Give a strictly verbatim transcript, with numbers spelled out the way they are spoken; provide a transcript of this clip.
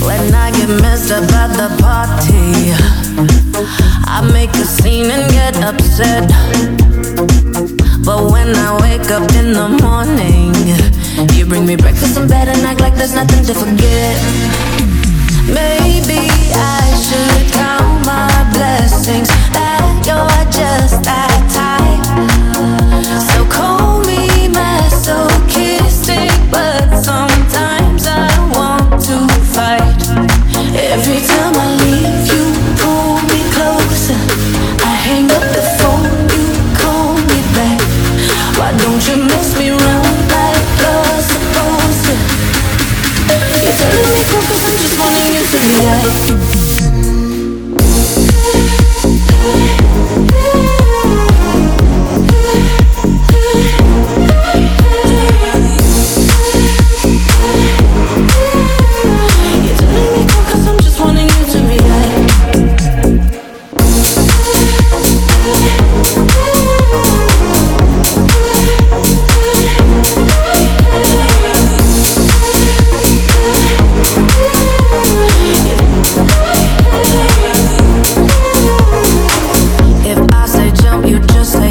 When I get messed up at the party, I make a scene and get upset. But when I wake up in the morning, you bring me breakfast in bed and act like there's nothing to forget. Maybe I should count my blessings that you're just that type. So call me masochistic, but sometimes I want to fight. Every time I leave, you pull me closer. I hang up the phone, you call me back. Why don't you mess me around like you're supposed to? You're telling me focus, I'm just wanting you to be out. Just